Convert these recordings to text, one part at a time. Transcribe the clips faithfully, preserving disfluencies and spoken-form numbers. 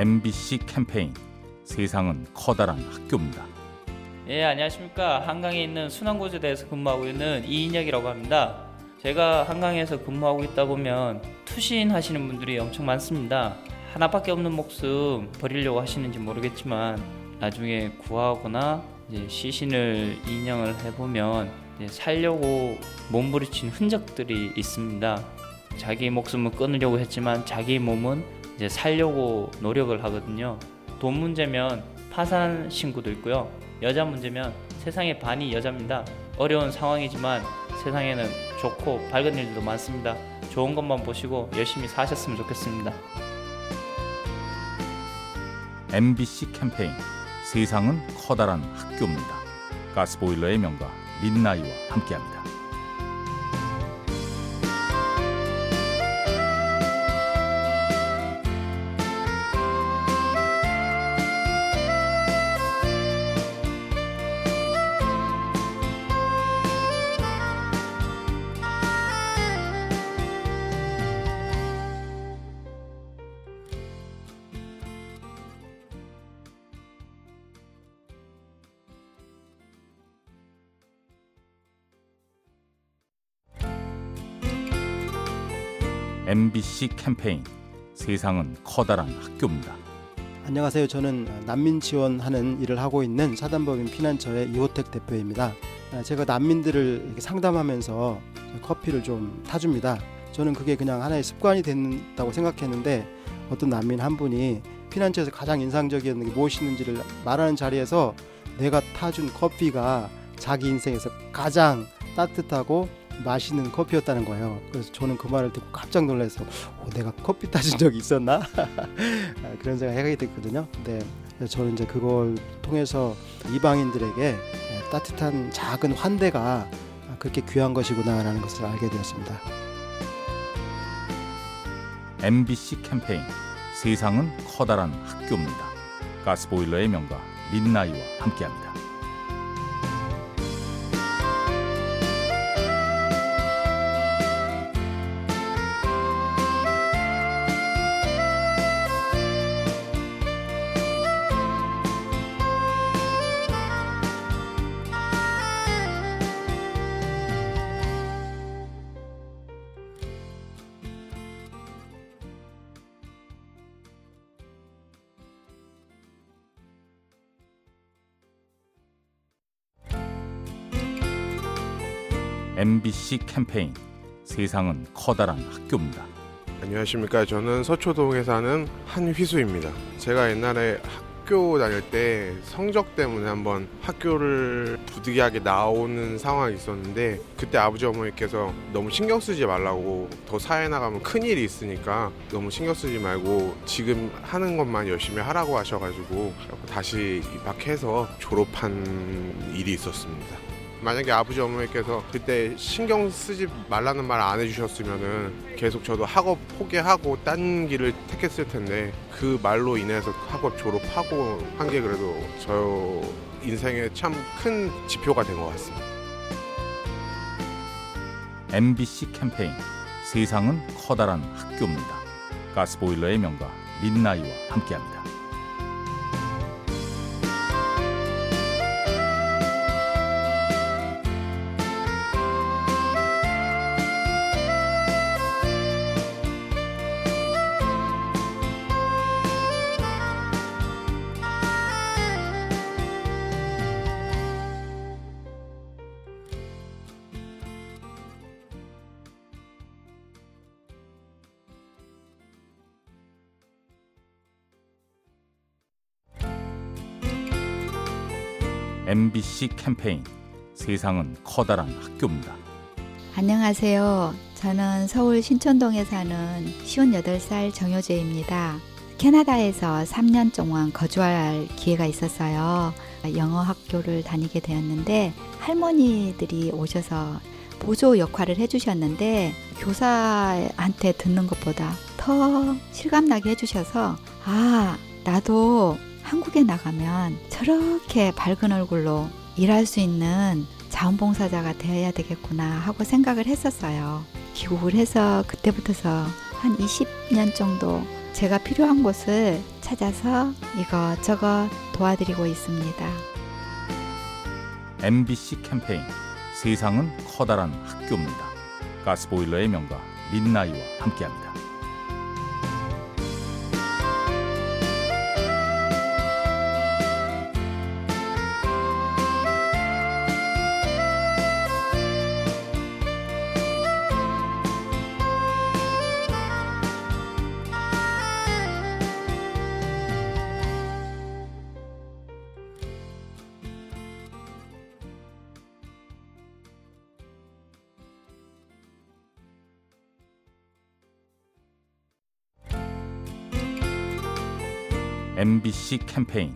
엠비씨 캠페인 세상은 커다란 학교입니다. 예, 안녕하십니까. 한강에 있는 순환고지대에서 근무하고 있는 이인혁이라고 합니다. 제가 한강에서 근무하고 있다 보면 투신 하시는 분들이 엄청 많습니다. 하나밖에 없는 목숨 버리려고 하시는지 모르겠지만 나중에 구하거나 이제 시신을 인양을 해보면 이제 살려고 몸부림친 흔적들이 있습니다. 자기 목숨을 끊으려고 했지만 자기 몸은 이제 살려고 노력을 하거든요. 돈 문제면 파산 신고도 있고요. 여자 문제면 세상의 반이 여자입니다. 어려운 상황이지만 세상에는 좋고 밝은 일도 많습니다. 좋은 것만 보시고 열심히 사셨으면 좋겠습니다. 엠비씨 캠페인 세상은 커다란 학교입니다. 가스보일러의 명가 민나이와 함께합니다. 엠비씨 캠페인 세상은 커다란 학교입니다. 안녕하세요. 저는 난민 지원하는 일을 하고 있는 사단법인 피난처의 이호택 대표입니다. 제가 난민들을 이렇게 상담하면서 커피를 좀 타줍니다. 저는 그게 그냥 하나의 습관이 된다고 생각했는데 어떤 난민 한 분이 피난처에서 가장 인상적이었던 게 무엇이었는지를 말하는 자리에서 내가 타준 커피가 자기 인생에서 가장 따뜻하고 맛있는 커피였다는 거예요. 그래서 저는 그 말을 듣고 깜짝 놀라서 오, 내가 커피 타신 적이 있었나? 그런 생각이 됐거든요. 근데 저는 이제 그걸 통해서 이방인들에게 따뜻한 작은 환대가 그렇게 귀한 것이구나라는 것을 알게 되었습니다. 엠비씨 캠페인 세상은 커다란 학교입니다. 가스보일러의 명가 민나이와 함께합니다. 엠비씨 캠페인 세상은 커다란 학교입니다. 안녕하십니까. 저는 서초동에 사는 한휘수입니다. 제가 옛날에 학교 다닐 때 성적 때문에 한번 학교를 부득이하게 나오는 상황이 있었는데 그때 아버지 어머니께서 너무 신경 쓰지 말라고 더 사회 나가면 큰일이 있으니까 너무 신경 쓰지 말고 지금 하는 것만 열심히 하라고 하셔가지고 다시 입학해서 졸업한 일이 있었습니다. 만약에 아버지 어머니께서 그때 신경 쓰지 말라는 말 안 해주셨으면은 계속 저도 학업 포기하고 딴 길을 택했을 텐데 그 말로 인해서 학업 졸업하고 한 게 그래도 저 인생에 참 큰 지표가 된 것 같습니다. 엠비씨 캠페인 세상은 커다란 학교입니다. 가스보일러의 명가 민나이와 함께합니다. 엠비씨 캠페인 세상은 커다란 학교입니다. 안녕하세요. 저는 서울 신촌동에 사는 쉰여덟 살 정효재입니다. 캐나다에서 삼 년 동안 거주할 기회가 있었어요. 영어 학교를 다니게 되었는데 할머니들이 오셔서 보조 역할을 해주셨는데 교사한테 듣는 것보다 더 실감나게 해주셔서 아, 나도 한국에 나가면 저렇게 밝은 얼굴로 일할 수 있는 자원봉사자가 되어야 되겠구나 하고 생각을 했었어요. 귀국을 해서 그때부터서 한 이십 년 정도 제가 필요한 곳을 찾아서 이것저것 도와드리고 있습니다. 엠비씨 캠페인 세상은 커다란 학교입니다. 가스보일러의 명가 민나이와 함께합니다. 엠비씨 캠페인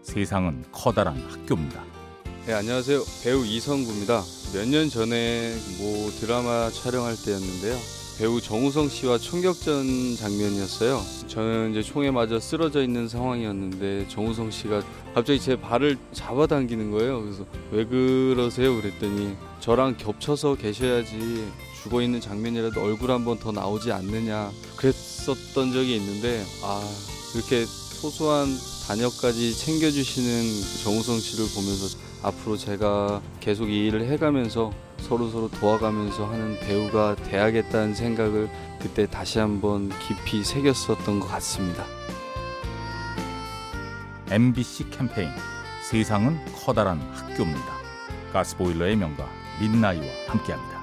세상은 커다란 학교입니다. 네, 안녕하세요. 배우 이성구입니다. 몇 년 전에 뭐 드라마 촬영할 때였는데요. 배우 정우성 씨와 총격전 장면이었어요. 저는 이제 총에 맞아 쓰러져 있는 상황이었는데 정우성 씨가 갑자기 제 발을 잡아당기는 거예요. 그래서 왜 그러세요? 그랬더니 저랑 겹쳐서 계셔야지 죽어 있는 장면이라도 얼굴 한 번 더 나오지 않느냐 그랬었던 적이 있는데 아 이렇게 소소한 단역까지 챙겨주시는 정우성 씨를 보면서 앞으로 제가 계속 이 일을 해가면서 서로서로 도와가면서 하는 배우가 돼야겠다는 생각을 그때 다시 한번 깊이 새겼었던 것 같습니다. 엠비씨 캠페인 세상은 커다란 학교입니다. 가스보일러의 명가 민나이와 함께합니다.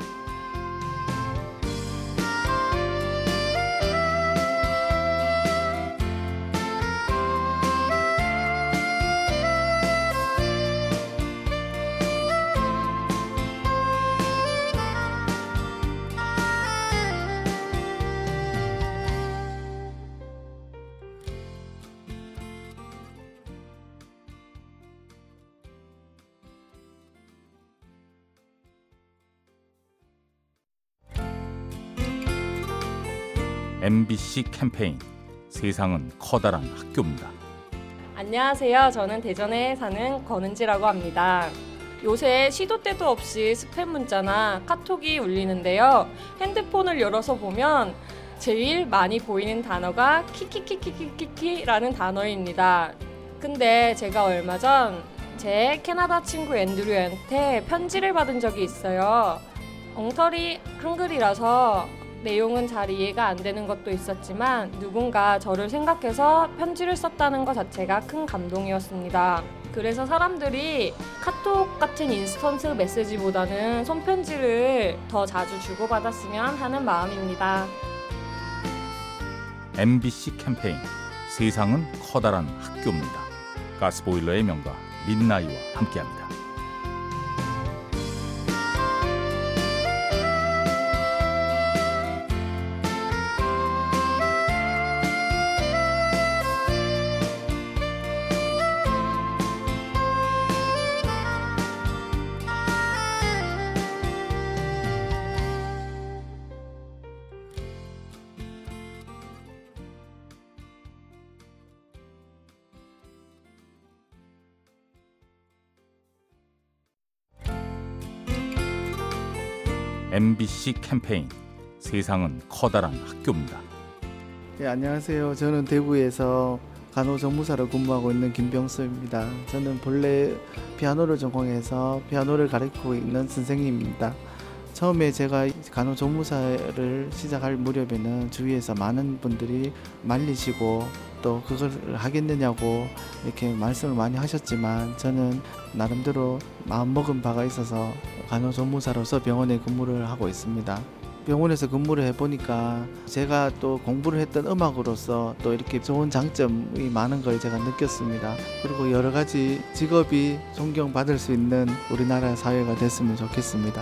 엠비씨 캠페인 세상은 커다란 학교입니다. 안녕하세요. 저는 대전에 사는 권은지라고 합니다. 요새 시도 때도 없이 스팸 문자나 카톡이 울리는데요. 핸드폰을 열어서 보면 제일 많이 보이는 단어가 키키키키키키라는 단어입니다. 근데 제가 얼마 전 제 캐나다 친구 앤드류한테 편지를 받은 적이 있어요. 엉터리 한글이라서 내용은 잘 이해가 안 되는 것도 있었지만 누군가 저를 생각해서 편지를 썼다는 것 자체가 큰 감동이었습니다. 그래서 사람들이 카톡 같은 인스턴트 메시지보다는 손편지를 더 자주 주고받았으면 하는 마음입니다. 엠비씨 캠페인 세상은 커다란 학교입니다. 가스보일러의 명가 민나이와 함께합니다. 엠비씨 캠페인 세상은 커다란 학교입니다. 네, 안녕하세요. 저는 대구에서 간호조무사로 근무하고 있는 김병수입니다. 저는 본래 피아노를 전공해서 피아노를 가르치고 있는 선생님입니다. 처음에 제가 간호조무사를 시작할 무렵에는 주위에서 많은 분들이 말리시고 또 그걸 하겠느냐고 이렇게 말씀을 많이 하셨지만 저는 나름대로 마음먹은 바가 있어서 간호조무사로서 병원에 근무를 하고 있습니다. 병원에서 근무를 해보니까 제가 또 공부를 했던 음악으로서 또 이렇게 좋은 장점이 많은 걸 제가 느꼈습니다. 그리고 여러 가지 직업이 존경받을 수 있는 우리나라 사회가 됐으면 좋겠습니다.